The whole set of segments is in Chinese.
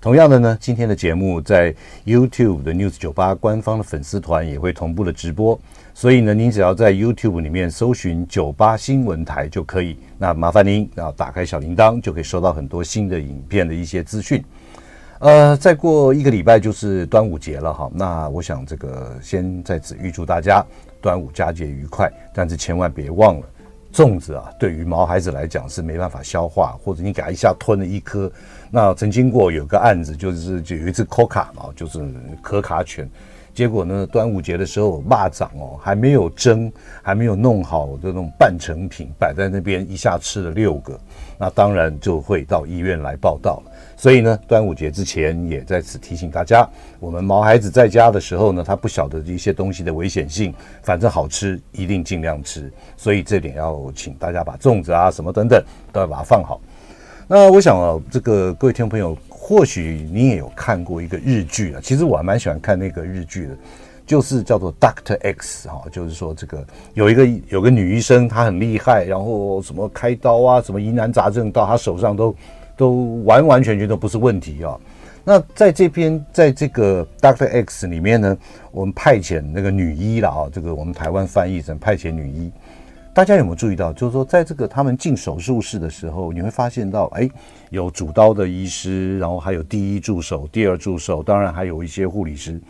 同样的呢，今天的节目在 YouTube 的 News98 官方的粉丝团也会同步的直播，所以呢，您只要在 YouTube 里面搜寻98新闻台就可以。那麻烦您打开小铃铛，就可以收到很多新的影片的一些资讯。再过一个礼拜就是端午节了哈，那我想这个先在此预祝大家端午佳节愉快，但是千万别忘了。粽子啊，对于毛孩子来讲是没办法消化，或者你给他一下吞了一颗。那曾经过有个案子，就有一只柯卡嘛，就是可卡犬，结果呢，端午节的时候，蚂蚱哦还没有蒸，还没有弄好这种半成品，摆在那边一下吃了6个，那当然就会到医院来报到了。所以呢，端午节之前也在此提醒大家，我们毛孩子在家的时候呢，他不晓得一些东西的危险性，反正好吃一定尽量吃，所以这点要请大家把粽子啊什么等等都要把它放好。那我想啊，这个各位听众朋友，或许你也有看过一个日剧啊，其实我还蛮喜欢看那个日剧的，就是叫做 Doctor X 哈，就是说这个有个女医生，她很厉害，然后什么开刀啊，什么疑难杂症到她手上都完完全全都不是问题啊。那在这边，在这个 Doctor X 里面呢，我们派遣那个女医了啊，这个我们台湾翻译成派遣女医。大家有没有注意到，就是说在这个他们进手术室的时候，你会发现到，有主刀的医师，然后还有第一助手、第二助手，当然还有一些护理师。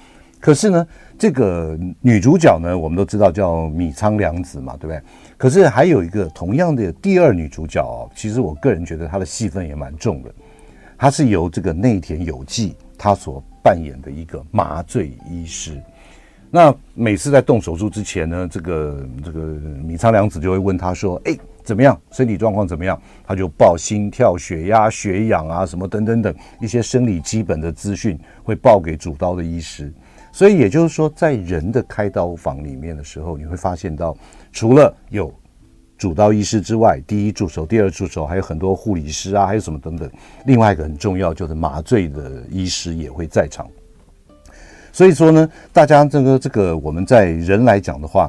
可是呢，这个女主角呢，我们都知道叫米仓凉子嘛，对不对？可是还有一个同样的第二女主角哦，其实我个人觉得她的戏份也蛮重的。她是由这个内田有纪她所扮演的一个麻醉医师。那每次在动手术之前呢，这个米仓凉子就会问她说：“怎么样？身体状况怎么样？”她就报心跳、血压、血氧啊什么等等等一些生理基本的资讯，会报给主刀的医师。所以也就是说，在人的开刀房里面的时候，你会发现到，除了有主刀医师之外，第一助手、第二助手，还有很多护理师啊，还有什么等等。另外一个很重要就是麻醉的医师也会在场。所以说呢，大家这个我们在人来讲的话，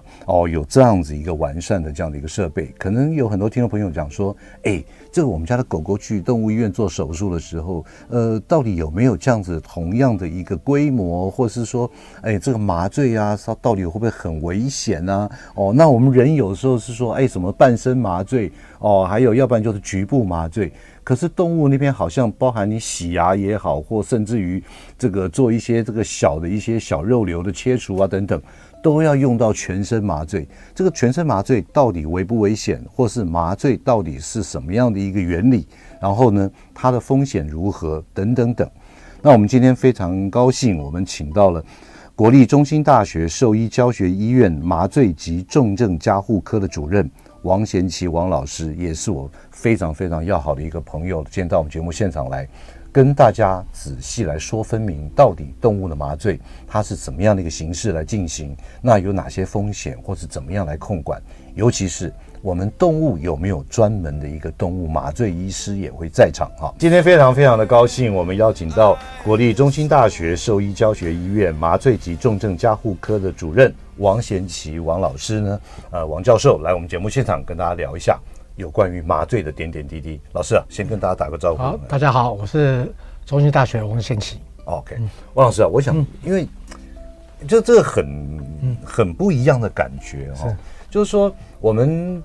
有这样子一个完善的这样的一个设备，可能有很多听众朋友讲说，这个我们家的狗狗去动物医院做手术的时候，到底有没有这样子同样的一个规模，或是说，这个麻醉啊，它到底会不会很危险啊？那我们人有时候是说，什么半身麻醉，还有要不然就是局部麻醉。可是动物那边好像包含你洗牙也好，或甚至于这个做一些这个小的一些小肉瘤的切除啊等等，都要用到全身麻醉。这个全身麻醉到底危不危险，或是麻醉到底是什么样的一个原理？然后呢，它的风险如何等等等。那我们今天非常高兴，我们请到了国立中兴大学兽医教学医院麻醉及重症加护科的主任王贤奇王老师，也是我非常非常要好的一个朋友，今天到我们节目现场来跟大家仔细来说分明，到底动物的麻醉它是怎么样的一个形式来进行，那有哪些风险，或是怎么样来控管，尤其是我们动物有没有专门的一个动物麻醉医师也会在场哈。今天非常非常的高兴，我们邀请到国立中兴大学兽医教学医院麻醉及重症加护科的主任王贤奇王老师呢，王教授来我们节目现场跟大家聊一下有关于麻醉的点点滴滴。老师啊，先跟大家打个招呼。好，大家好，我是中兴大学王贤奇。OK， 王老师啊，我想，因为就这个很不一样的感觉哈。就是说，我们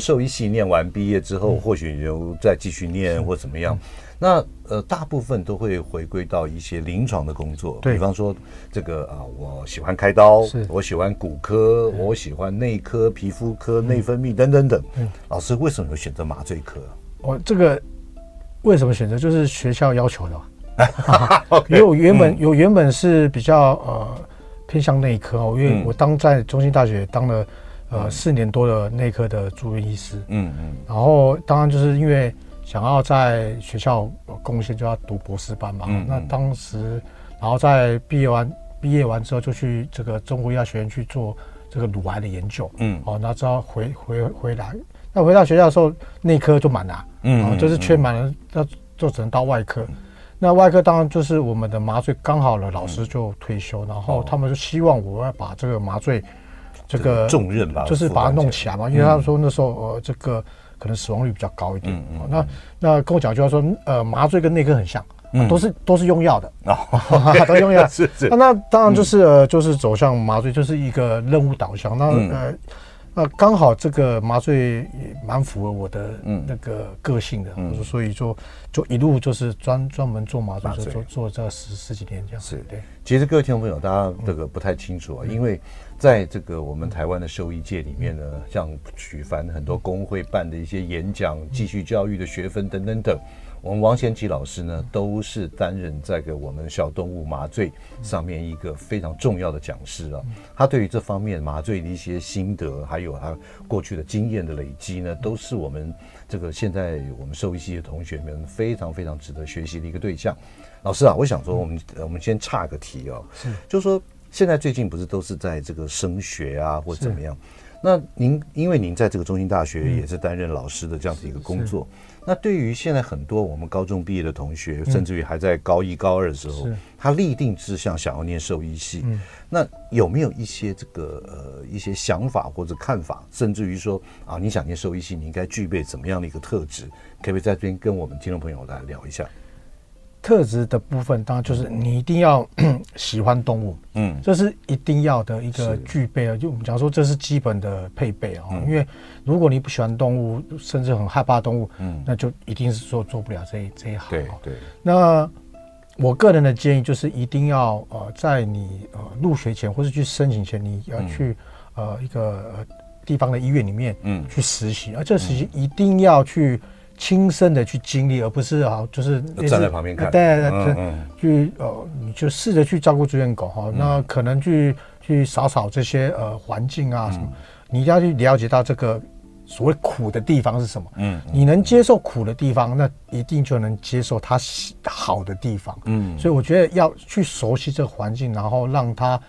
兽医系念完毕业之后，或许又再继续念或怎么样，那大部分都会回归到一些临床的工作，比方说这个啊，我喜欢开刀，我喜欢骨科，我喜欢内科、皮肤科、内分泌等等等。老师为什么有选择麻醉科？我这个为什么选择，就是学校要求的嘛。因为我原本是比较偏向内科，因为我在中兴大学当了。4年多的内科的住院医师，然后当然就是因为想要在学校贡献，就要读博士班嘛。那当时，然后在毕业完毕业完之后就去这个中国医药学院去做这个乳癌的研究，嗯，哦，然后之后回来，那回到学校的时候，内科就满了，嗯，哦，就是缺满了，那就只能到外科。那外科当然就是我们的麻醉刚好了，老师就退休，然后他们就希望我要把这个麻醉这个重任吧，就是把它弄起来嘛，因为他说那时候这个可能死亡率比较高一点，哦，那跟我讲就要说麻醉跟内科很像。都是用药的啊，都用药。是。那当然就是走向麻醉，就是一个任务导向。那那刚好这个麻醉也蛮符合我的那个个性的，所以就一路就是专门做麻醉，做这十几年这样。是对。其实各位听众朋友，大家这个不太清楚啊，因为在这个我们台湾的兽医界里面呢，像举凡很多工会办的一些演讲、继续教育的学分等等等。我们王贤吉老师呢，都是担任在给我们小动物麻醉上面一个非常重要的讲师啊。他对于这方面麻醉的一些心得，还有他过去的经验的累积呢，都是我们这个现在我们兽医系的同学们非常非常值得学习的一个对象。老师啊，我想说我们先岔个题哦，就是说现在最近不是都是在这个升学啊或怎么样？那您因为您在这个中兴大学也是担任老师的这样子一个工作。那对于现在很多我们高中毕业的同学，甚至于还在高一高二的时候，他立定志向想要念兽医系，那有没有一些这个一些想法或者看法，甚至于说啊，你想念兽医系，你应该具备怎么样的一个特质？可不可以在这边跟我们听众朋友来聊一下？特质的部分，当然就是你一定要喜欢动物，这是一定要的一个具备了。就我们讲说，这是基本的配备啊。因为如果你不喜欢动物，甚至很害怕动物，那就一定是做不了这一行。对。那我个人的建议就是，一定要在你入学前或是去申请前，你要去一个地方的医院里面去实习，而这实习一定要去。亲身的去经历，而不是啊，就是站在旁边看，去你就试着去照顾志愿狗哈。那可能去扫这些环境啊什么，你一定要去了解到这个所谓苦的地方是什么。你能接受苦的地方，那一定就能接受它好的地方。所以我觉得要去熟悉这个环境，然后让它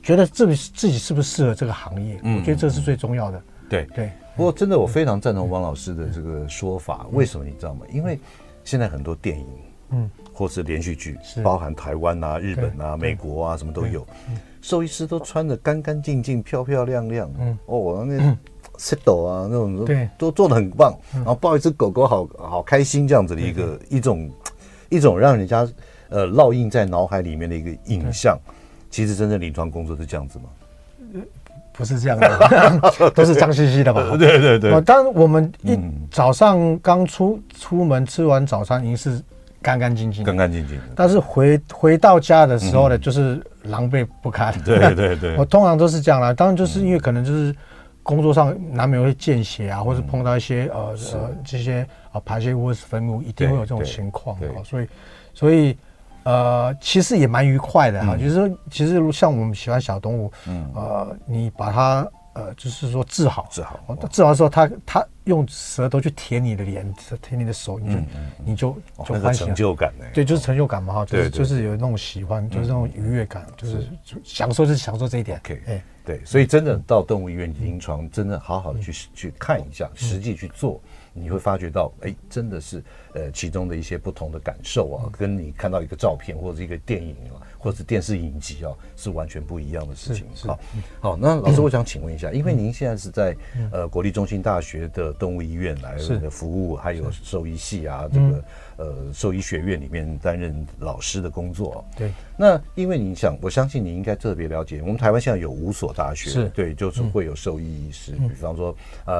觉得自己是不是适合这个行业，我觉得这是最重要的。对。不过真的我非常赞同王老师的这个说法，为什么你知道吗？因为现在很多电影或是连续剧，包含台湾啊、日本啊、美国啊什么都有，兽医师都穿得干干净净、漂漂亮亮，哦，那色斗啊那种都做得很棒，然后抱一只狗狗好开心这样子的一种让人家烙印在脑海里面的一个影像。其实真正临床工作是这样子吗？不是这样的，都是脏兮兮的吧？对。当然，我们一早上刚出门吃完早餐，已经是干干净净。但是回到家的时候呢，就是狼狈不堪。对。我通常都是这样啦。当然，就是因为可能就是工作上难免会见血啊，或者碰到一些这些排泄物、分泌物，一定会有这种情况。所以。其实也蛮愉快的哈，就是说，其实像我们喜欢小动物，你把它就是说治好，治好的时候，它用舌头去舔你的脸，舔你的手，你就欢喜，成就感呢？对，就是成就感嘛哈，就是有那种喜欢，就是那种愉悦感，就是享受这一点。对，所以真的到动物医院临床，真的好好的去看一下，实际去做。你会发觉到，哎，真的是，其中的一些不同的感受啊，跟你看到一个照片或者一个电影啊，或者电视影集啊，是完全不一样的事情。好，那老师，我想请问一下，因为您现在是在国立中兴大学的动物医院来服务，还有兽医系啊，这个兽医学院里面担任老师的工作。对。那因为你想，我相信你应该特别了解，我们台湾现在有5所大学，对，就是会有兽医医师，比方说，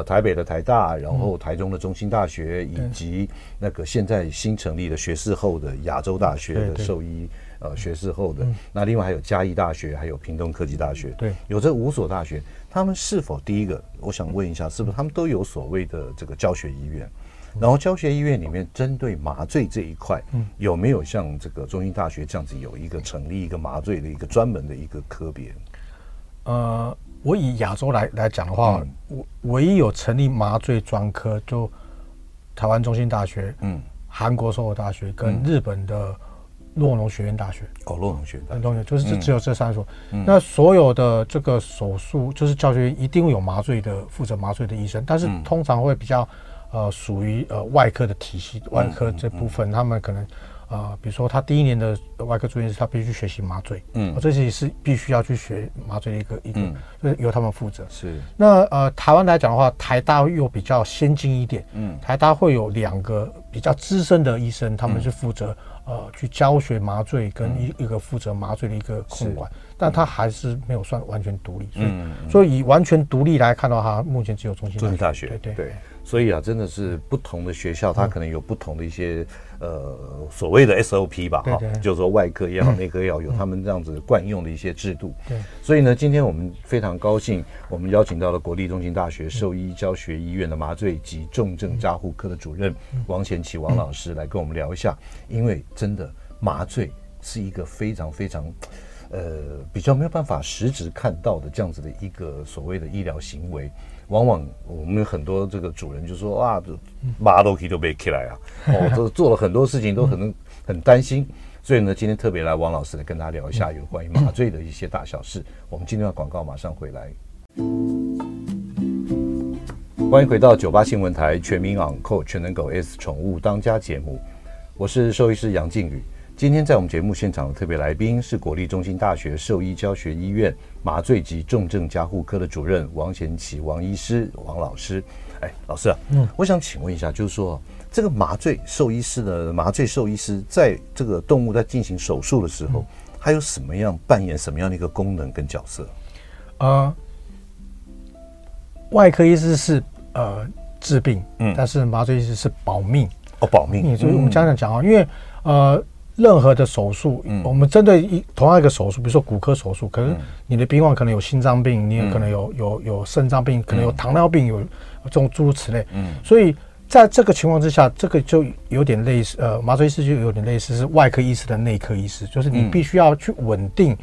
台北的台大，然后台中的中兴大学，以及那个现在新成立的学士后的亚洲大学的兽医学士后的，那另外还有嘉义大学，还有屏东科技大学，对，有这5所大学，他们是否第一个，我想问一下，是不是他们都有所谓的这个教学医院？然后教学医院里面针对麻醉这一块，有没有像这个中兴大学这样子有一个成立一个麻醉的一个专门的一个科别？我以亚洲来讲的话，我唯一有成立麻醉专科，就台湾中兴大学、韩国首尔大学跟日本的洛农学院大学。哦，洛农学院大学就是只有这3所。那所有的这个手术就是教学一定会有麻醉的负责麻醉的医生，但是通常会比较属于外科的体系，外科这部分他们可能比如说他第1年的外科住院是他必须学习麻醉，这些是必须要去学麻醉的一个，就是由他们负责。是。那台湾来讲的话，台大又比较先进一点，台大会有2个比较资深的医生，他们是负责去教学麻醉跟一个负责麻醉的一个控管，但他还是没有算完全独立，所以以完全独立来看到他目前只有中兴大学。对。所以啊，真的是不同的学校，它可能有不同的一些所谓的 SOP 吧，哈，就是说外科也好，内科也好，有他们这样子惯用的一些制度。对，所以呢，今天我们非常高兴，我们邀请到了国立中兴大学兽医教学医院的麻醉及重症加护科的主任王贤棋王老师来跟我们聊一下，因为真的麻醉是一个非常非常比较没有办法实质看到的这样子的一个所谓的医疗行为。往往我们很多这个主人就说啊，麻都可以都被起来啊，都做了很多事情都可能很担心，所以呢，今天特别来王老师来跟大家聊一下有关于麻醉的一些大小事。我们今天的广告马上回来。欢迎回到98新闻台全民养狗全能狗 S 宠物当家节目，我是兽医师杨靖宇。今天在我们节目现场的特别来宾是国立中兴大学兽医教学医院麻醉及重症加护科的主任王贤棋王医师王老师。哎，老师啊，我想请问一下，就是说这个麻醉兽医师在这个动物在进行手术的时候，他有什么样扮演什么样的一个功能跟角色？外科医师是治病，但是麻醉医师是保命。哦，保命。所以我们家长讲啊，因为任何的手术，我们针对同样一个手术，比如说骨科手术，可是你的病患可能有心脏病，你也可能有肾脏病，可能有糖尿病，有这种诸如此类。所以在这个情况之下，这个就有点类似，麻醉医师就有点类似是外科医师的内科医师，就是你必须要去稳定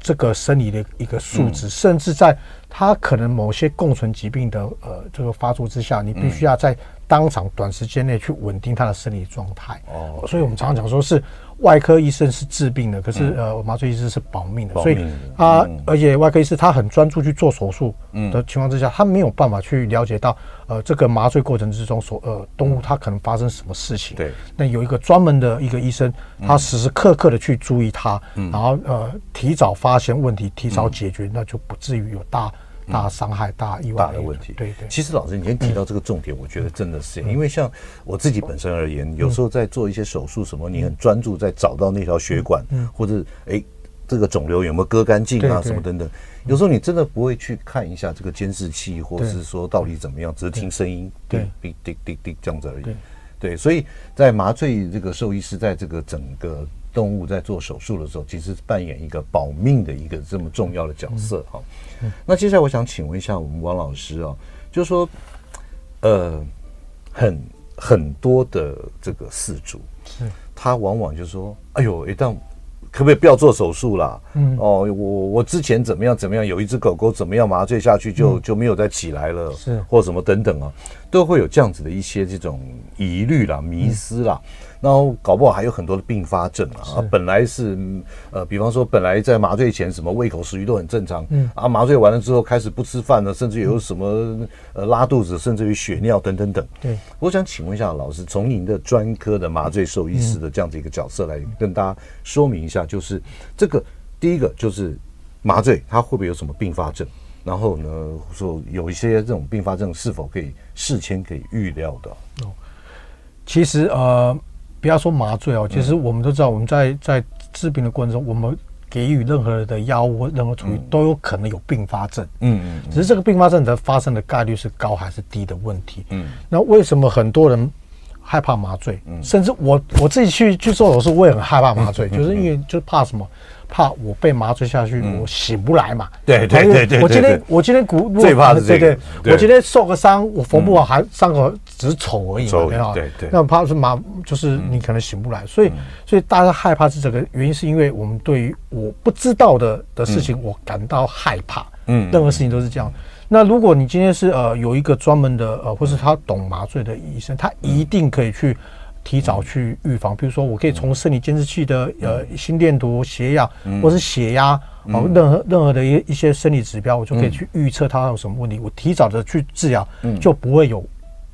这个生理的一个数值，甚至在它可能某些共存疾病的这个发作之下，你必须要在当场短时间内去稳定他的生理状态。所以我们常常讲说是外科医生是治病的，可是麻醉医师是保命的。所以而且外科医师他很专注去做手术的情况之下，他没有办法去了解到这个麻醉过程之中动物它可能发生什么事情。对，那有一个专门的一个医生，他时时刻刻的去注意他，然后提早发现问题，提早解决，那就不至于有大伤害、大意外的问题。对对，其实老师，你今天提到这个重点，我觉得真的是，因为像我自己本身而言，有时候在做一些手术什么，你很专注在找到那条血管，或者这个肿瘤有没有割干净啊，什么等等。有时候你真的不会去看一下这个监视器，或者是说到底怎么样，只是听声音，滴滴滴滴这样子而已。对，所以在麻醉这个兽医师在这个整个动物在做手术的时候，其实扮演一个保命的一个这么重要的角色哈。那接下来我想请问一下我们王老师啊，就是说，很多的这个饲主，他往往就说：“哎呦，一旦可不可以不要做手术啦？哦，我之前怎么样怎么样，有一只狗狗怎么样麻醉下去就没有再起来了，或什么等等啊，都会有这样子的一些这种疑虑啦、迷思啦。”然后搞不好还有很多的并发症啊，本来是比方说本来在麻醉前什么胃口食欲都很正常，麻醉完了之后开始不吃饭了，甚至有什么拉肚子，甚至于血尿等等等。对，我想请问一下老师，从您的专科的麻醉兽医师的这样子一个角色来跟大家说明一下，就是这个第一个就是麻醉它会不会有什么并发症？然后呢，说有一些这种并发症是否可以事先可以预料的？其实不要说麻醉哦，其实我们都知道，我们在治病的过程中，我们给予任何的药物、任何处理都有可能有并发症。只是这个并发症的发生的概率是高还是低的问题。那为什么很多人害怕麻醉？甚至我自己去做手术，我也很害怕麻醉，就是因为就怕什么？怕我被麻醉下去，我醒不来嘛。对。我今天骨最怕是这个。我今天受个伤，我缝不好，还伤口只是丑而已嘛，对吧？对。那怕是就是你可能醒不来，所以大家害怕是这个原因，是因为我们对于我不知道的事情，我感到害怕。任何事情都是这样。那如果你今天是有一个专门的或是他懂麻醉的医生，他一定可以去提早去预防，比如说我可以从生理监视器的心电图、血氧或是血压，哦，任何的一些生理指标，我就可以去预测它有什么问题，我提早的去治疗，就不会有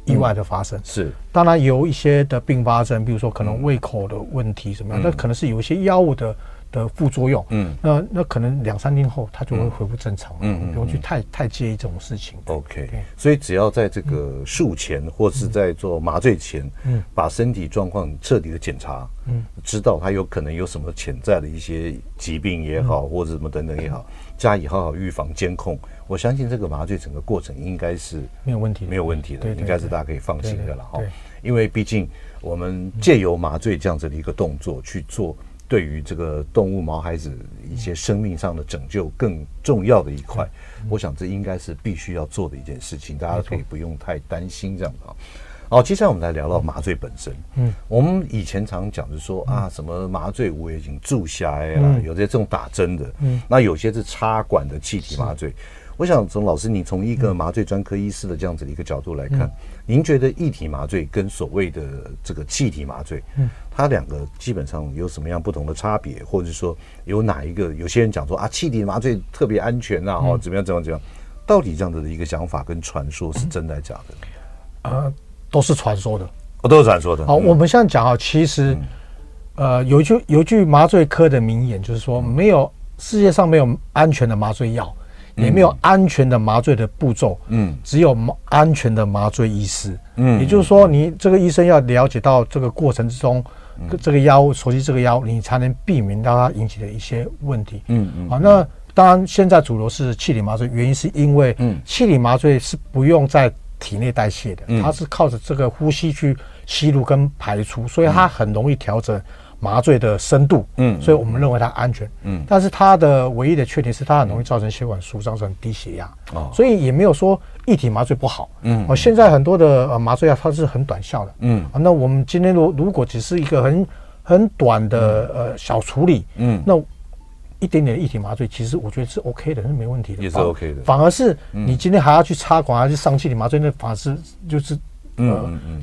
意外的发生。是，当然有一些的并发症，比如说可能胃口的问题什么样，那可能是有一些药物的副作用，那可能2、3天后它就会恢复正常，不用去太介意这种事情。OK， 所以只要在这个术前或是在做麻醉前，把身体状况彻底的检查，知道它有可能有什么潜在的一些疾病也好，或者什么等等也好，加以好好预防监控。我相信这个麻醉整个过程应该是没有问题的，应该是大家可以放心的了哈。因为毕竟我们借由麻醉这样子的一个动作去做。对于这个动物毛孩子一些生命上的拯救更重要的一块，我想这应该是必须要做的一件事情，大家可以不用太担心这样的啊。好，接下来我们来聊到麻醉本身。我们以前常讲是说啊，什么麻醉无也行、注下呀，有些这种打针的，那有些是插管的气体麻醉。我想，从老师，你从一个麻醉专科医师的这样子的一个角度来看，您觉得液体麻醉跟所谓的这个气体麻醉，它两个基本上有什么样不同的差别，或者说有哪一个？有些人讲说啊，气体麻醉特别安全啊，哦，怎么样？到底这样的一个想法跟传说是真的假的？都是传说的，都是传说的。好，我们现在讲啊，其实有一句麻醉科的名言，就是说，没有世界上没有安全的麻醉药。也没有安全的麻醉的步骤，只有安全的麻醉医师，也就是说，你这个医生要了解到这个过程之中，这个药物熟悉这个药物，你才能避免到它引起的一些问题，好，那当然现在主流是气体麻醉，原因是因为气体麻醉是不用在体内代谢的，它是靠着这个呼吸去吸入跟排出，所以它很容易调整麻醉的深度，所以我们认为它安全，但是它的唯一的缺点是它很容易造成血管舒张，造成低血压，所以也没有说液体麻醉不好，现在很多的麻醉药它是很短效的，那我们今天如果只是一个很短的小处理，那一点点的液体麻醉其实我觉得是 OK 的，是没问题的，也是 OK 的，反而是你今天还要去插管，还要去上气体麻醉，那反而是就是。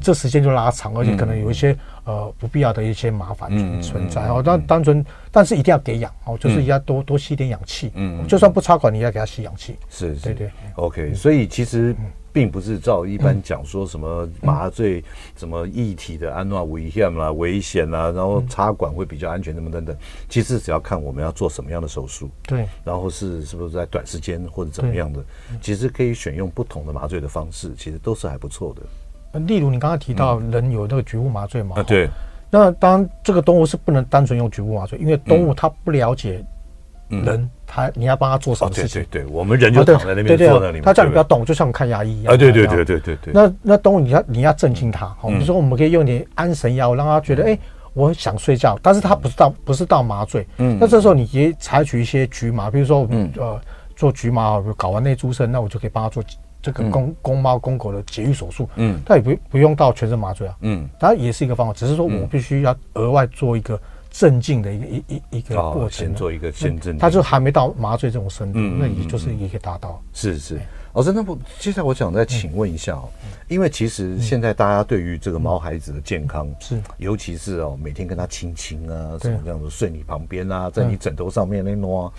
这时间就拉长，而且可能有一些不必要的一些麻烦存在哦。但是一定要给氧哦，就是一定要多吸点氧气。就算不插管，你也要给他吸氧气。是，对对。OK， 所以其实并不是照一般讲说什么麻醉、什么液体的安诺危险啦、危险啦，然后插管会比较安全什么等等。其实只要看我们要做什么样的手术，对，然后是不是在短时间或者怎么样的，其实可以选用不同的麻醉的方式，其实都是还不错的。例如你刚刚提到人有那个局部麻醉嘛？对。那当然，这个动物是不能单纯用局部麻醉，因为动物它不了解人，你要帮它做什么事情？对对对，我们人就躺在那边，坐在那里，它叫你不要动，就像我们看牙医一样。对。那动物你要镇静它，比如说我们可以用点安神药，让它觉得哎，我想睡觉，但是它不是到麻醉。那这时候你可以采取一些局麻，比如说做局麻，搞完内注射，那我就可以帮它做。这个公猫公狗的节育手术，它也不用到全身麻醉啊，它也是一个方法，只是说我必须要额外做一个镇静的一个过程，先做一个先镇，它就还没到麻醉这种深度，那也就是也可以达到。是，老师，那不，接下来我想再请问一下哦，因为其实现在大家对于这个毛孩子的健康，尤其是哦每天跟他亲亲啊，什么这样子睡你旁边啊，在你枕头上面那弄啊，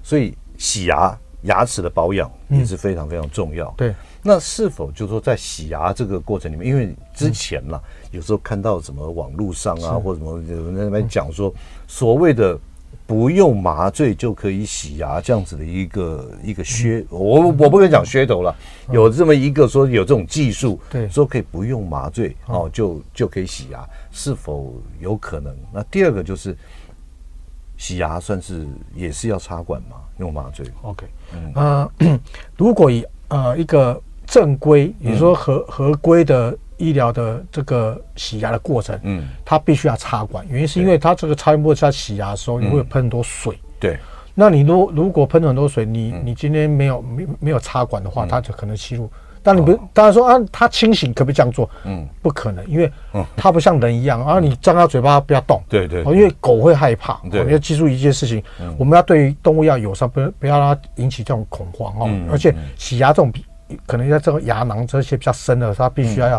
所以洗牙。牙齿的保养也是非常非常重要。对，那是否就是说在洗牙这个过程里面，因为之前啦，有时候看到什么网络上啊，或者什么有人在那边讲说，所谓的不用麻醉就可以洗牙这样子的一个噱，我不跟你讲噱头啦，有这么一个说有这种技术，对，说可以不用麻醉哦就可以洗牙，是否有可能？那第二个就是。洗牙算是也是要插管嘛，用麻醉。OK， 如果以一个正规，也就是说合规的医疗的这个洗牙的过程，它必须要插管，原因是因为它这个插管部在洗牙的时候，你会喷很多水。对，那你如果喷很多水，你今天没有插管的话，它就可能吸入。但你不，当然说啊，他清醒可不可以这样做？不可能，因为他不像人一样啊，你张他嘴巴不要动，对，因为狗会害怕。我们要记住一件事情，我们要对于动物要友善，不要让它引起这种恐慌哦。而且洗牙这种可能要这种牙囊这些比较深的，它必须要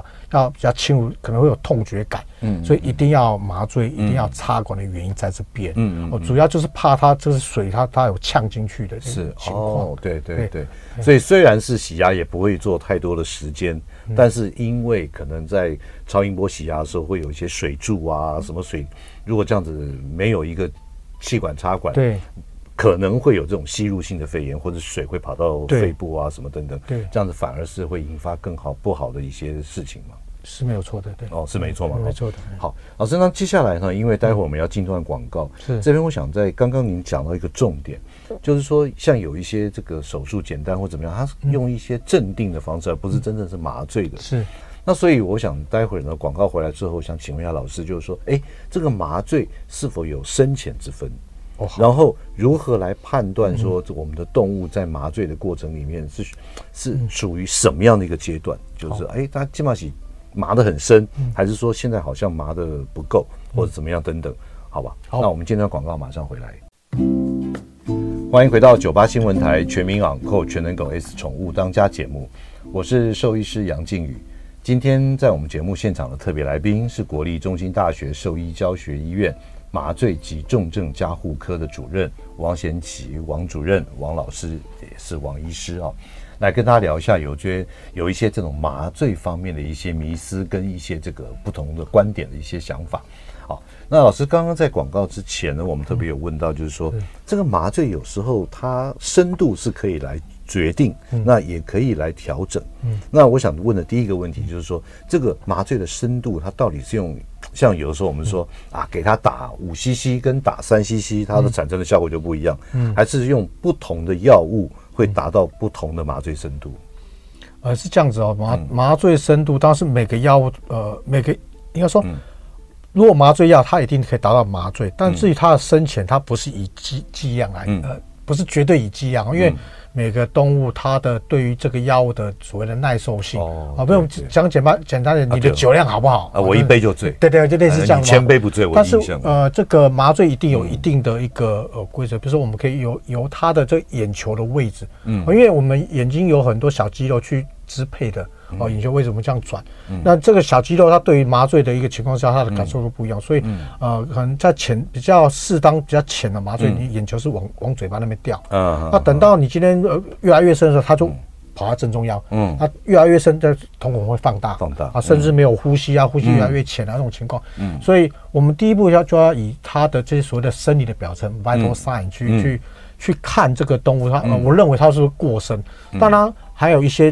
比较侵入，可能会有痛觉感，所以一定要麻醉，一定要插管的原因在这边，我主要就是怕它就是水它有呛进去的情况，对，所以虽然是洗牙也不会做太多的时间，但是因为可能在超音波洗牙的时候会有一些水柱啊什么水，如果这样子没有一个气管插管，对。可能会有这种吸入性的肺炎，或者水会跑到肺部啊什么等等，对，这样子反而是会引发更好不好的一些事情嘛，是没有错的，对，哦，是没错嘛，没错的。好，老师，那接下来呢，因为待会我们要进段广告，是这边我想在刚刚您讲到一个重点，就是说像有一些这个手术简单或怎么样，它用一些镇定的方式，而不是真正是麻醉的，是。那所以我想待会呢广告回来之后，想请问一下老师，就是说，哎，这个麻醉是否有深浅之分？然后如何来判断说我们的动物在麻醉的过程里面是属于什么样的一个阶段？就是它起码是麻得很深，还是说现在好像麻得不够，或者怎么样等等？好吧，那我们今天的广告马上回来。欢迎回到98新闻台全民养狗全能狗 S 宠物当家节目，我是兽医师杨靖宇。今天在我们节目现场的特别来宾是国立中兴大学兽医教学医院麻醉及重症加护科的主任王贤奇，王主任，王老师也是王医师啊，来跟大家聊一下有一些这种麻醉方面的一些迷思跟一些这个不同的观点的一些想法。好，那老师刚刚在广告之前呢，我们特别有问到，就是说这个麻醉有时候它深度是可以来决定，那也可以来调整。那我想问的第一个问题就是说，这个麻醉的深度它到底是用？像有的时候我们说啊，给他打5cc 跟打3cc，它的产生的效果就不一样，还是用不同的药物会达到不同的麻醉深度？是这样子哦，麻醉深度当然是每个药物，应该说，如果麻醉药它一定可以达到麻醉，但至于它的深浅，它不是以剂量来，不是绝对以剂量，因为每个动物它的对于这个药物的所谓的耐受性，啊，不用讲简单的，你的酒量好不好？我一杯就醉。对，就类似这样。1000杯不醉，我印象。但是这个麻醉一定有一定的一个规则，比如说我们可以由它的这眼球的位置，因为我们眼睛有很多小肌肉去支配的，眼球为什么这样转？那这个小肌肉它对于麻醉的一个情况下，它的感受都不一样，所以可能在比较适当、比较浅的麻醉，你眼球是往嘴巴那边掉。那等到你今天越来越深的时候，它就跑到正中央。它越来越深的瞳孔会放大啊，甚至没有呼吸啊，呼吸越来越浅啊，这种情况。所以我们第一步就要以它的这些所谓的生理的表征 （vital sign） 去看这个动物。它我认为它是过深，当然还有一些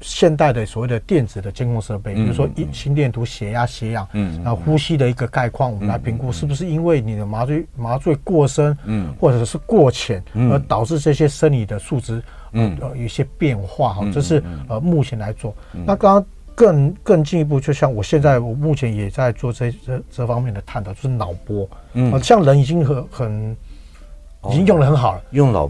现代的所谓的电子的监控设备，比如说心电图、血压、血氧，然后呼吸的一个概况，我们来评估是不是因为你的麻醉过深，或者是过浅，而导致这些生理的数值有一些变化哈。这是目前来做。那刚刚更进一步，就像我目前也在做这方面的探讨，就是脑波。像人已经已经用得很好了，用脑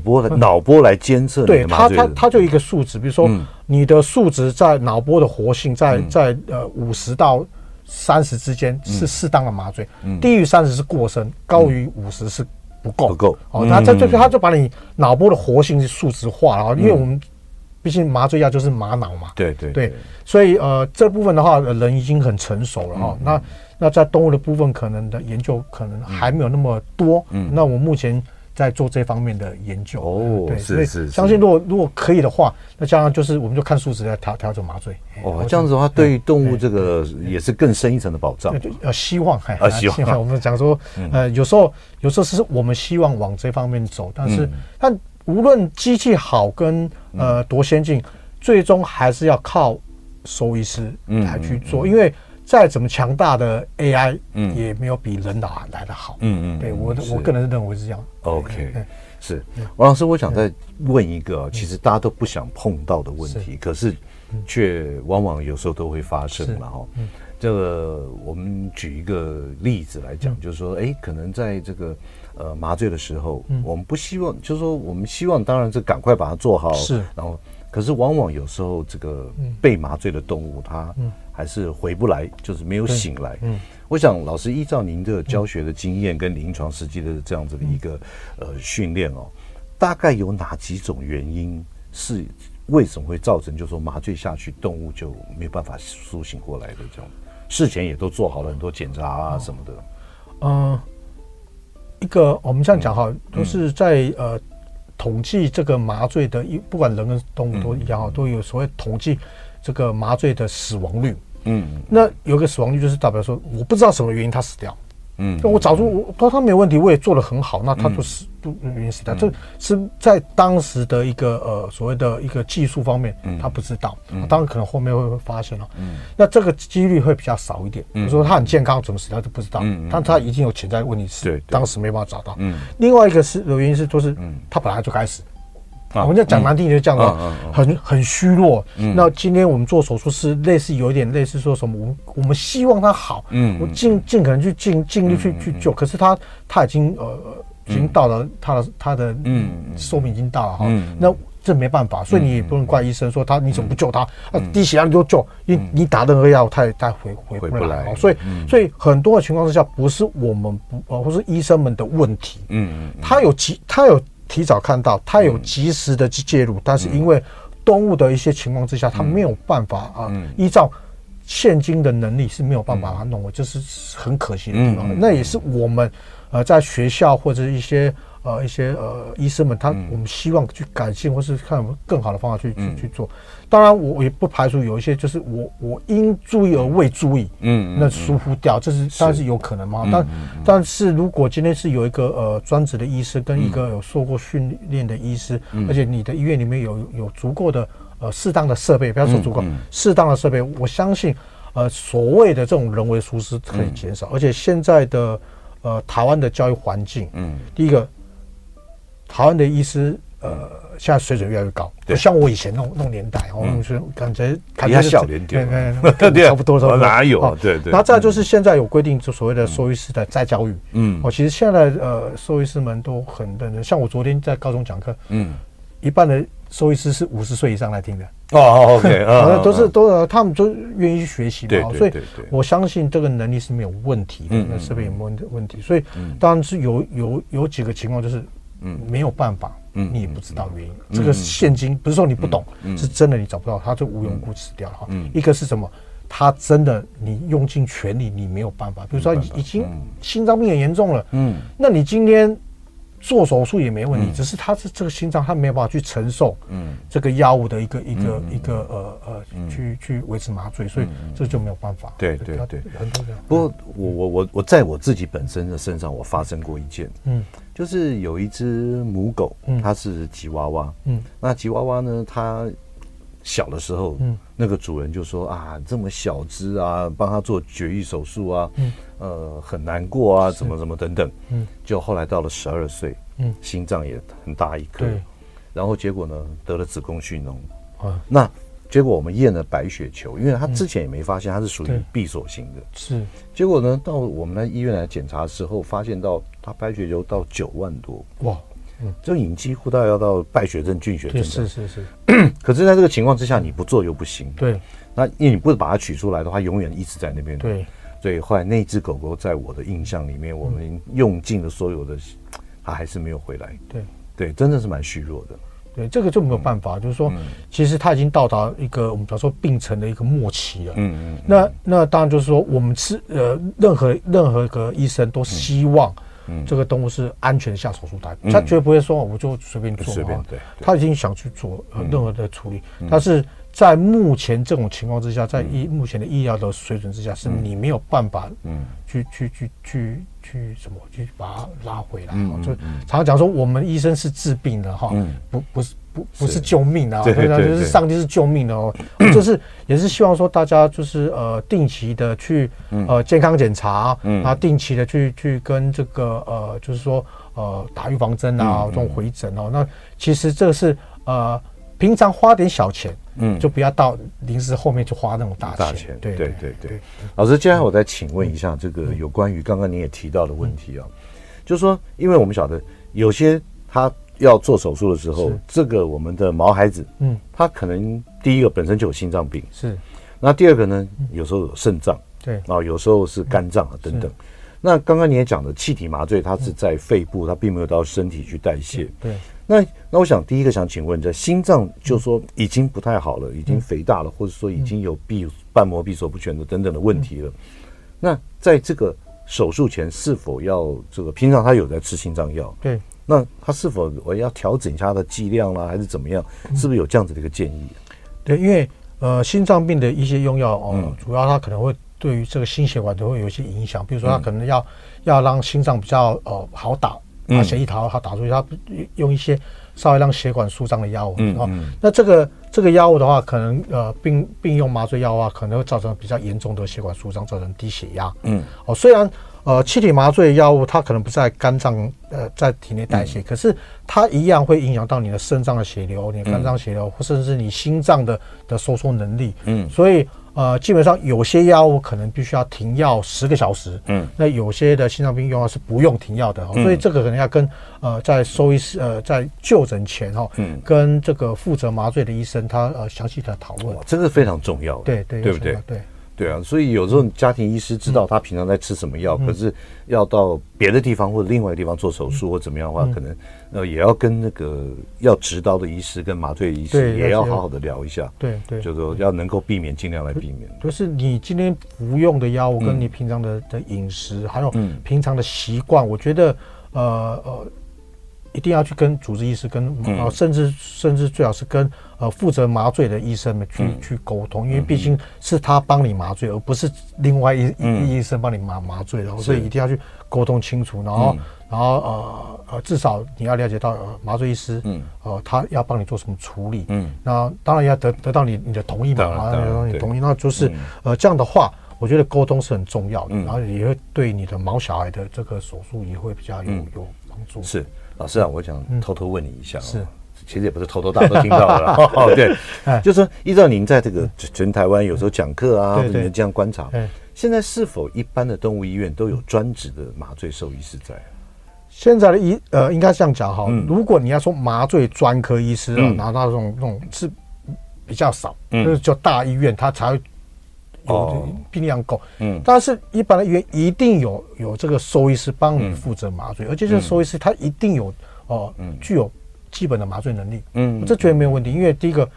波来监测。对，它就一个数值，比如说你的数值在脑波的活性在50到30之间是适当的麻醉，低于30是过深，高于50是不够。它就把你脑波的活性数值化了，因为我们毕竟麻醉药就是麻脑嘛。对，所以这部分的话，人已经很成熟了哈。那在动物的部分，可能的研究可能还没有那么多。那我目前在做这方面的研究哦，对，是，相信如果可以的话，那加上就是我们就看数值来调整麻醉哦，这样子的话，对于动物这个也是更深一层的保障。希望我们讲说，有时候是我们希望往这方面走，但无论机器好跟多先进，最终还是要靠兽医师来去做，因为再怎么强大的 AI， 也没有比人脑来得好。对，我个人认为是这样。OK， 是王老师，我想再问一个，其实大家都不想碰到的问题，可是却往往有时候都会发生了哈。这个我们举一个例子来讲，就是说，可能在这个麻醉的时候，我们不希望，就是说我们希望，当然是赶快把它做好，是，然后。可是往往有时候这个被麻醉的动物，它还是回不来，就是没有醒来。我想老师依照您的教学的经验跟临床实际的这样子的一个训练哦，大概有哪几种原因是为什么会造成就是说麻醉下去动物就没有办法苏醒过来的这种？事前也都做好了很多检查啊什么的。一个我们这样讲哈，就是在统计这个麻醉的，不管人跟动物都一样哈，都有所谓统计这个麻醉的死亡率。那有个死亡率就是代表说我不知道什么原因他死掉。我找出他没有问题，我也做得很好，那他就是原因死掉。这是在当时的一个所谓的一个技术方面，他不知道，当然可能后面会发生了。那这个几率会比较少一点。比如说他很健康，怎么死掉就不知道，但他一定有潜在问题，是当时没办法找到。另外一个是有原因是就是他本来就该死。我们讲难听就这样的，很虚弱。那今天我们做手术是类似有点类似说什么，我们希望他好，我尽可能去尽力去救。可是他已经到了他的寿命已经到了哈，那这没办法，所以你也不能怪医生说你怎么不救他？低血压你都救，你打任何药他回不来。所以很多的情况之下，不是我们或是医生们的问题，他有提早看到，他有及时的去介入，但是因为动物的一些情况之下，他没有办法依照现今的能力是没有办法把它弄完，这是很可惜的地方。那也是我们在学校或者一些医生们，我们希望去改进，或是看有没有更好的方法去做。当然，我也不排除有一些就是我因注意而未注意，那疏忽掉，这是当然是有可能嘛。但是如果今天是有一个专职的医师跟一个有受过训练的医师，而且你的医院里面有足够的适当的设备，不要说足够，适当的设备，我相信所谓的这种人为疏失可以减少。而且现在的台湾的教育环境，第一个。台湾的医师，现在水准越来越高，不像我以前那种年代，我们感觉小一点，对，差不多哪有？对。然后再就是现在有规定，就所谓的兽医师的再教育，其实现在兽医师们都很认真，像我昨天在高中讲课，一半的兽医师是50岁以上来听的，OK， 都是他们都愿意学习嘛，所以我相信这个能力是没有问题的，那设备也没有问题，所以当然是有几个情况就是。没有办法，你也不知道原因。这个现今不是说你不懂，是真的你找不到，他就无缘无故死掉了。一个是什么？他真的你用尽全力，你没有办法。比如说已经心脏病也严重了，那你今天做手术也没问题，只是他这个心脏他没有办法去承受，这个药物的一个去维持麻醉，所以这就没有办法。对。不过我在我自己本身的身上，我发生过一件，就是有一只母狗，它是吉娃娃。那吉娃娃呢？它小的时候，那个主人就说啊，这么小只啊，帮它做绝育手术啊，很难过啊，怎么怎么等等。就后来到了12岁，心脏也很大一颗，然后结果呢，得了子宫蓄脓。那结果我们验了白血球，因为它之前也没发现它是属于闭锁型的。是。结果呢，到我们的医院来检查的时候，发现到。他白血球到9万多，哇，这已经几乎到要到败血症、菌血症。是。可是，在这个情况之下，你不做又不行。对。那因为你不把它取出来的话，永远一直在那边。对。所以后来那只狗狗，在我的印象里面，我们用尽了所有的，它还是没有回来。对，真的是蛮虚弱的。对，这个就没有办法，就是说，其实它已经到达一个我们比方说病程的一个末期了。那当然就是说，我们是任何个医生都希望。这个动物是安全下手术台，他绝不会说我就随便做啊，他已经想去做任何的处理，但是在目前这种情况之下，在目前的医疗的水准之下，是你没有办法去把它拉回来。就常常讲说，我们医生是治病的哈，不是救命的，就是上帝是救命的哦。就是也是希望说大家就是定期的去健康检查，啊，定期的去跟这个就是说打预防针啊，这种回诊哦。那其实这是平常花点小钱，就不要到临时后面去花那种大钱。对。老师，接下来我再请问一下这个有关于刚刚你也提到的问题啊，就是说，因为我们晓得有些他。要做手术的时候，这个我们的毛孩子，他可能第一个本身就有心脏病，是。那第二个呢，有时候有肾脏，对，啊，有时候是肝脏啊等等。那刚刚你也讲的气体麻醉，它是在肺部，它并没有到身体去代谢，对。那我想第一个想请问，这心脏就说已经不太好了，已经肥大了，或者说已经有瓣膜闭锁不全的等等的问题了。那在这个手术前是否要这个平常他有在吃心脏药？对，那他是否我要调整一下他的剂量啦，还是怎么样？是不是有这样子的一个建议？对，因为心脏病的一些用药哦，主要它可能会对于这个心血管都会有一些影响，比如说它可能要让心脏比较好打。把血液好打出去，它用一些稍微让血管舒张的药物。那这个药物的话，可能并用麻醉药的话，可能会造成比较严重的血管舒张，造成低血压。虽然气体麻醉药物它可能不在肝脏在体内代谢，可是它一样会影响到你的肾脏的血流、你的肝脏血流，或甚至你心脏的收缩能力。所以基本上有些药物可能必须要停药10个小时，那有些的心脏病用药是不用停药的，所以这个可能要跟在兽医师在就诊前跟这个负责麻醉的医生他详细的讨论，这个非常重要，对不对？对啊，所以有时候家庭医师知道他平常在吃什么药，可是要到别的地方或者另外的地方做手术或怎么样的话，可能也要跟那个要执刀的医师跟麻醉医师也要好好的聊一下。对，就是说要能够避免，尽量来避免。就是你今天服用的药物跟你平常的饮食，还有平常的习惯，我觉得一定要去跟主治医师跟甚至最好是跟负责麻醉的医生们去沟通，因为毕竟是他帮你麻醉，而不是另外一医生帮你麻醉的，所以一定要去沟通清楚。然后至少你要了解到麻醉医师他要帮你做什么处理，那当然要得到你的同意嘛，那就是这样的话，我觉得沟通是很重要的，然后也会对你的毛小孩的这个手术也会比较有帮助。是。老师啊，我想偷偷问你一下，是，其实也不是偷偷，大家都听到了哦，对，就是说依照您在这个全台湾有时候讲课啊，你们这样观察，现在是否一般的动物医院都有专职的麻醉兽医师在？现在的应该这样讲哈，如果你要说麻醉专科医师啊，拿到这种是比较少，就是叫大医院他才会有病量够，但是一般的医院一定有这个兽医师帮你负责麻醉，而且这兽医师他一定有具有基本的麻醉能力，这绝对没有问题。因为第一个，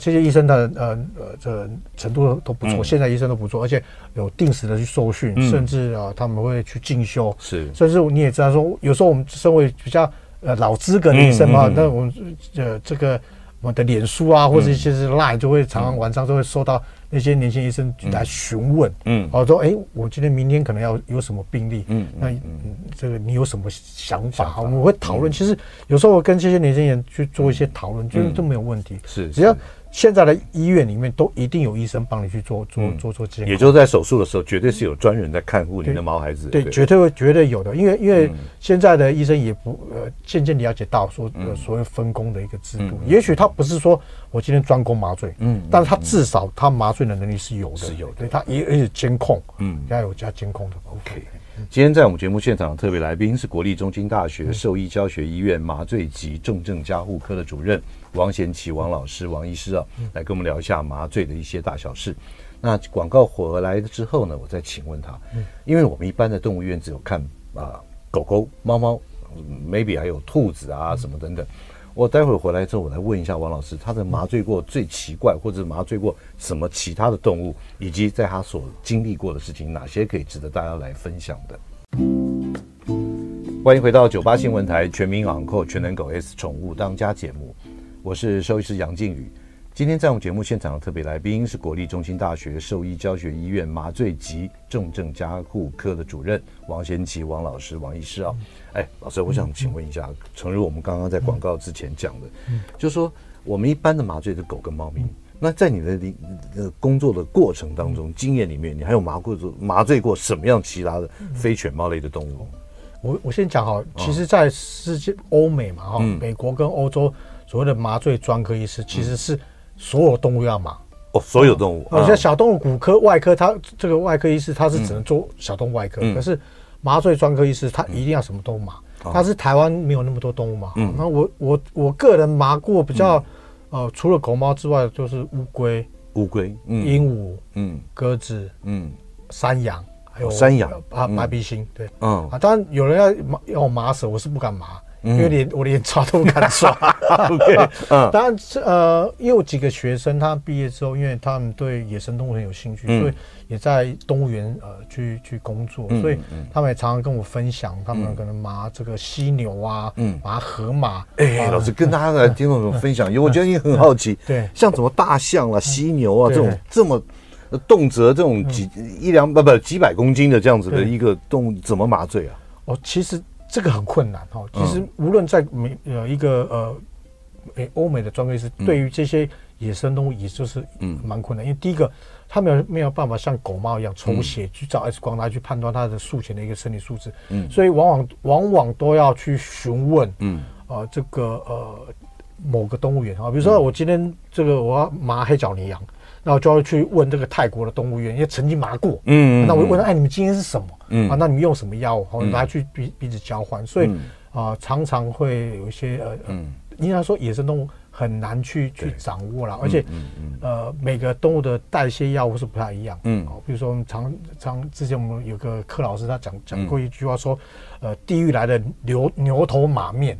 这些医生的这程度都不错，现在医生都不错，而且有定时的去受训，甚至他们会去进修，是，甚至你也知道说，有时候我们身为比较老资格的医生嘛，那我们这个。我们的脸书啊，或者一些是 LINE， 就会常常晚上都会收到那些年轻医生来询问，说我今天明天可能要有什么病例，那这个你有什么想法？我们会讨论。其实有时候我跟这些年轻人去做一些讨论，就是都没有问题。是，只要现在的医院里面都一定有医生帮你去做这些，也就是在手术的时候，绝对是有专人在看护你的毛孩子。对，绝对有的，因为现在的医生也不渐渐了解到说所谓分工的一个制度，也许他。不是说我今天专攻麻醉，但是他至少他麻醉的能力是有的，对他也有监控，要监控的。OK， 今天在我们节目现场的特别来宾是国立中兴大学兽医教学医院麻醉及重症加护科的主任王贤棋老师，王医师啊，来跟我们聊一下麻醉的一些大小事。那广告回来之后呢，我再请问他，因为我们一般的动物医院只有看狗狗、猫猫 ，maybe 还有兔子啊什么等等。我待会儿回来之后，我来问一下王老师，他的麻醉过最奇怪，或者麻醉过什么其他的动物，以及在他所经历过的事情，哪些可以值得大家来分享的？欢迎回到98新闻台全民昂扣全能狗 S 宠物当家节目，我是兽医师杨靖宇。今天在我们节目现场的特别来宾是国立中兴大学兽医教学医院麻醉及重症加护科的主任王贤棋老师，王医师啊。老师，我想请问一下，诚如我们刚刚在广告之前讲的，就是说我们一般的麻醉的狗跟猫咪，那在你的工作的过程当中，经验里面，你还有麻醉过什么样其他的非犬猫类的动物？我先讲好，其实在世界欧美嘛，美国跟欧洲所谓的麻醉专科医师，其实是所有动物要麻。所有动物，像小动物骨科、外科，他这个外科医师他是只能做小动物外科，可是麻醉专科医师，他一定要什么都麻，但是台湾没有那么多动物嘛。那我个人麻过比较，除了狗猫之外，就是乌龟、鹦鹉、鸽子、山羊，还有白鼻星。对，当然有人要麻蛇，我是不敢麻，因为我连刷都不敢刷。OK， 当然也有几个学生他毕业之后，因为他们对野生动物很有兴趣，所以也在动物园去工作，所以他们也常常跟我分享，他们可能拿这个犀牛啊，拿河马。哎，老师跟大家来听我们分享，因为我觉得你很好奇，对，像什么大象啊、犀牛啊这种这么。动辄这种几百公斤的这样子的一个动物怎么麻醉啊？哦，其实这个很困难哦。其实无论在美一个欧美的专科医师，对于这些野生动物也就是蛮困难，因为第一个他没有办法像狗猫一样抽血去找 X 光来去判断它的术前的一个生理素质，所以往往都要去询问这个某个动物园啊，比如说我今天这个我要麻黑脚羚羊。那我就要去问这个泰国的动物园，因为曾经麻过，那我就问他，哎，你们今天是什么？啊，那你们用什么药？好，拿去彼此交换，所以常常会有一些应该说野生动物很难去掌握啦，而且每个动物的代谢药物是不太一样，比如说我们常之前我们有个柯老师他讲过一句话说，地狱来的牛头马面，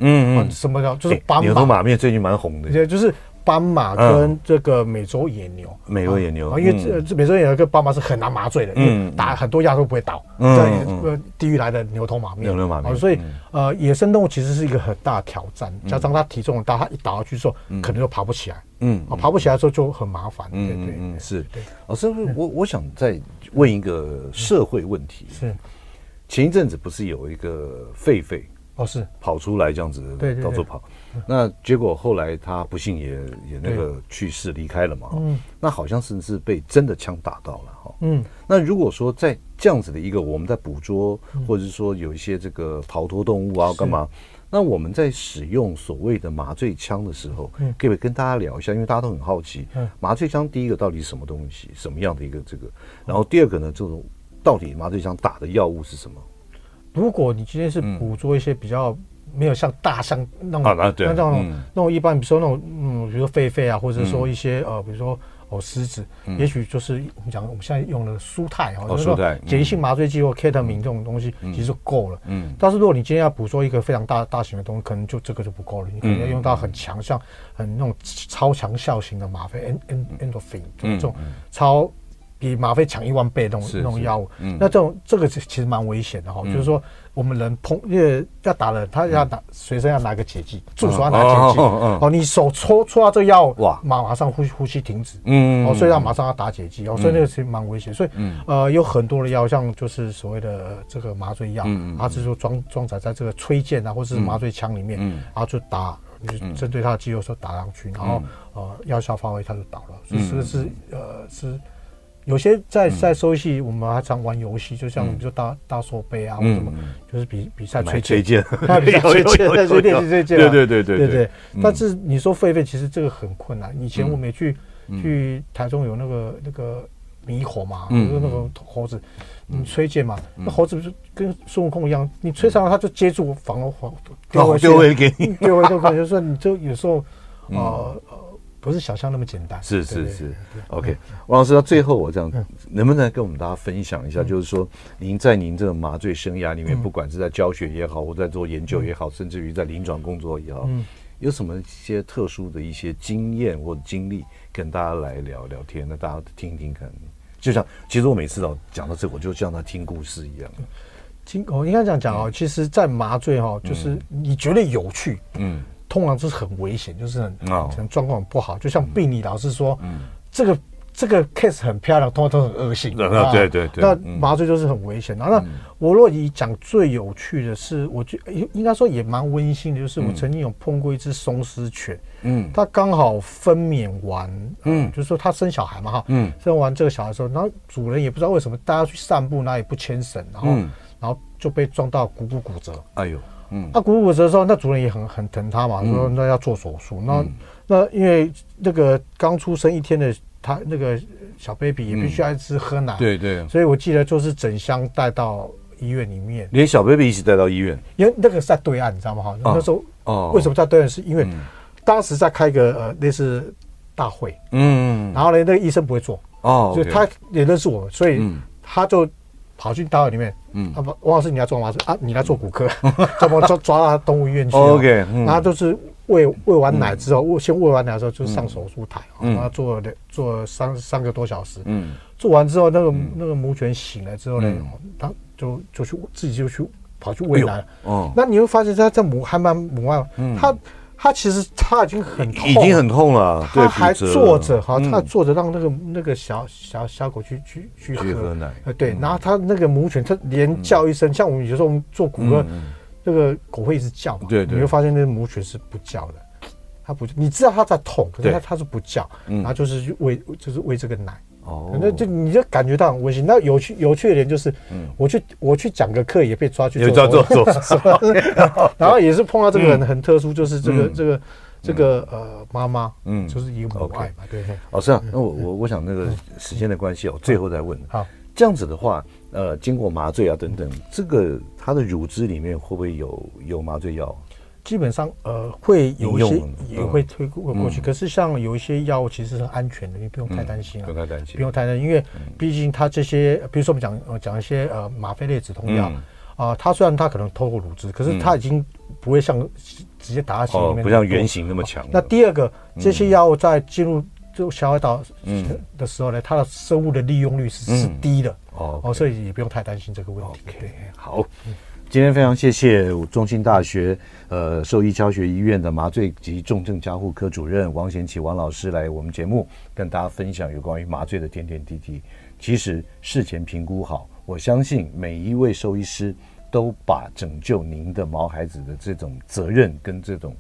什么叫就是斑马，牛头马面最近蛮红的，对，就是。斑马跟这个美洲野牛，因为这美洲野牛跟斑马是很难麻醉的，因为打很多药都不会倒，在地狱来的牛头马面，所以野生动物其实是一个很大的挑战，加上它体重很大，它一倒下去之后可能就爬不起来，爬不起来之后就很麻烦，对，是。老师，我想再问一个社会问题，是前一阵子不是有一个狒哦，是跑出来这样子，对，到处跑。那结果后来他不幸也那个去世离开了嘛，那好像甚至被真的枪打到了哈，那如果说在这样子的一个我们在捕捉或者是说有一些这个逃脱动物啊干嘛，那我们在使用所谓的麻醉枪的时候，可不可以跟大家聊一下？因为大家都很好奇，麻醉枪第一个到底是什么东西，什么样的一个这个，然后第二个呢，这种到底麻醉枪打的药物是什么？如果你今天是捕捉一些比较。没有像大象那种一般，比如说那种比如说狒啊，或者说一些比如说狮子，也许就是我们讲我们现在用的舒泰哈，就是说解离性麻醉剂或 ketamine 这种东西，其实就够了。但是如果你今天要捕捉一个非常大型的东西，可能就这个就不够了，你可能要用到很强，像很那种超强效型的吗啡 endorphin 这种超。比吗啡强10000倍那种药物，那这个其实蛮危险的哈。就是说，我们人因为要打人，他要打随身要拿个解剂，助手要拿解剂。哦，你手戳到这个药，哇，马上呼吸停止。哦，所以他马上要打解剂。哦，所以那个其实蛮危险。所以有很多的药，像就是所谓的这个麻醉药，它是说装载在这个吹箭啊，或是麻醉枪里面，然后就打。针对他的肌肉说打上去，然后药效发挥，他就倒了。所以这个是有些在收戏，我们还常玩游戏，就像比如说大手杯啊，或什么，就是比赛吹剑，对。但是你说狒，其实这个很困难。以前我们也去台中有那个猕猴嘛，就是那个猴子，你吹剑嘛，那猴子不是跟孙悟空一样，你吹上来它就接住，反而丢回给你，丢回就感觉说你就有时候不是想象那么简单，是 OK。 王老师，到最后我这样，能不能跟我们大家分享一下，就是说您在您这个麻醉生涯里面，不管是在教学也好，或在做研究也好，甚至于在临床工作也好，有什么一些特殊的一些经验或经历跟大家来聊聊天，那大家听听看。就像其实我每次讲到这，我就像他听故事一样。我应该这样讲哦，其实在麻醉哈，就是你觉得有趣，通常就是很危险，就是很状况不好，就像病理老师说，这个 case 很漂亮，通常都很恶性。对。那麻醉就是很危险。然后我若以讲最有趣的是，我觉得应该说也蛮温馨的，就是我曾经有碰过一只松狮犬，它刚好分娩完，就是说它生小孩嘛哈，生完这个小孩之后，然后主人也不知道为什么，大家去散步，那也不牵绳，然后就被撞到骨折。哎呦。那骨折的时候，那主人也很疼他嘛，说那要做手术。那因为那个刚出生1天的他那个小 baby 也必须爱吃喝奶，对。所以我记得就是整箱带到医院里面，连小 baby 一起带到医院，因为那个是在对岸，你知道吗？哈，那时候为什么在对岸？是因为当时在开一个类似大会，然后呢那个医生不会做，所以他也认识我们，所以他就。跑去大会里面，嗯，王老师你来做麻醉啊，你来做骨科，怎么抓到动物医院去、哦、？OK，、嗯、然后就是喂完奶之后，先喂完奶之后就上手术台，嗯、然后做3个多小时，嗯，做完之后那个母犬醒了之后呢，它、嗯、就去自己就去跑去喂奶了，哦，那你会发现它在母还蛮母爱，嗯，它其实它已经很痛了，它还坐着哈，它坐着让那个小狗去喝奶，对，然后它那个母犬它连叫一声，像我们有时候我们做骨科，那个狗会一直叫嘛，对，你会发现那个母犬是不叫的，它不，你知道它在痛，可是它是不叫，然后就是去喂，就是喂这个奶，哦，那就你就感觉到很温馨。那有趣的点就是，我去讲个课也被抓去做手术，然后也是碰到这个人很特殊，就是这个妈妈，嗯，就是一个母爱嘛，对。老师啊，那我想那个时间的关系，我最后再问。好，这样子的话，经过麻醉啊等等，这个它的乳汁里面会不会有麻醉药？基本上会有一些也会推过去，可是像有一些药物其实是安全的，你不用太担心了。不用太担心，因为毕竟它这些，比如说我们讲一些吗啡类止痛药啊，它虽然它可能透过乳汁，可是它已经不会像直接打到血里面，不像原型那么强。那第二个，这些药物在进入就小海岛的时候呢，它的生物的利用率是低的哦，所以也不用太担心这个问题。好。今天非常谢谢中兴大学兽医教学医院的麻醉及重症加护科主任王贤启王老师来我们节目跟大家分享有关于麻醉的点点滴滴。其实事前评估好，我相信每一位兽医师都把拯救您的毛孩子的这种责任跟这种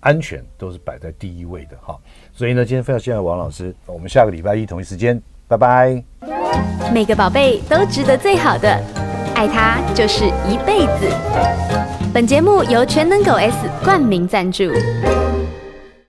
安全都是摆在第一位的哈。所以呢，今天非常谢谢王老师，我们下个礼拜一同一时间，拜拜。每个宝贝都值得最好的。爱他就是一辈子。本节目由全能狗S冠名赞助。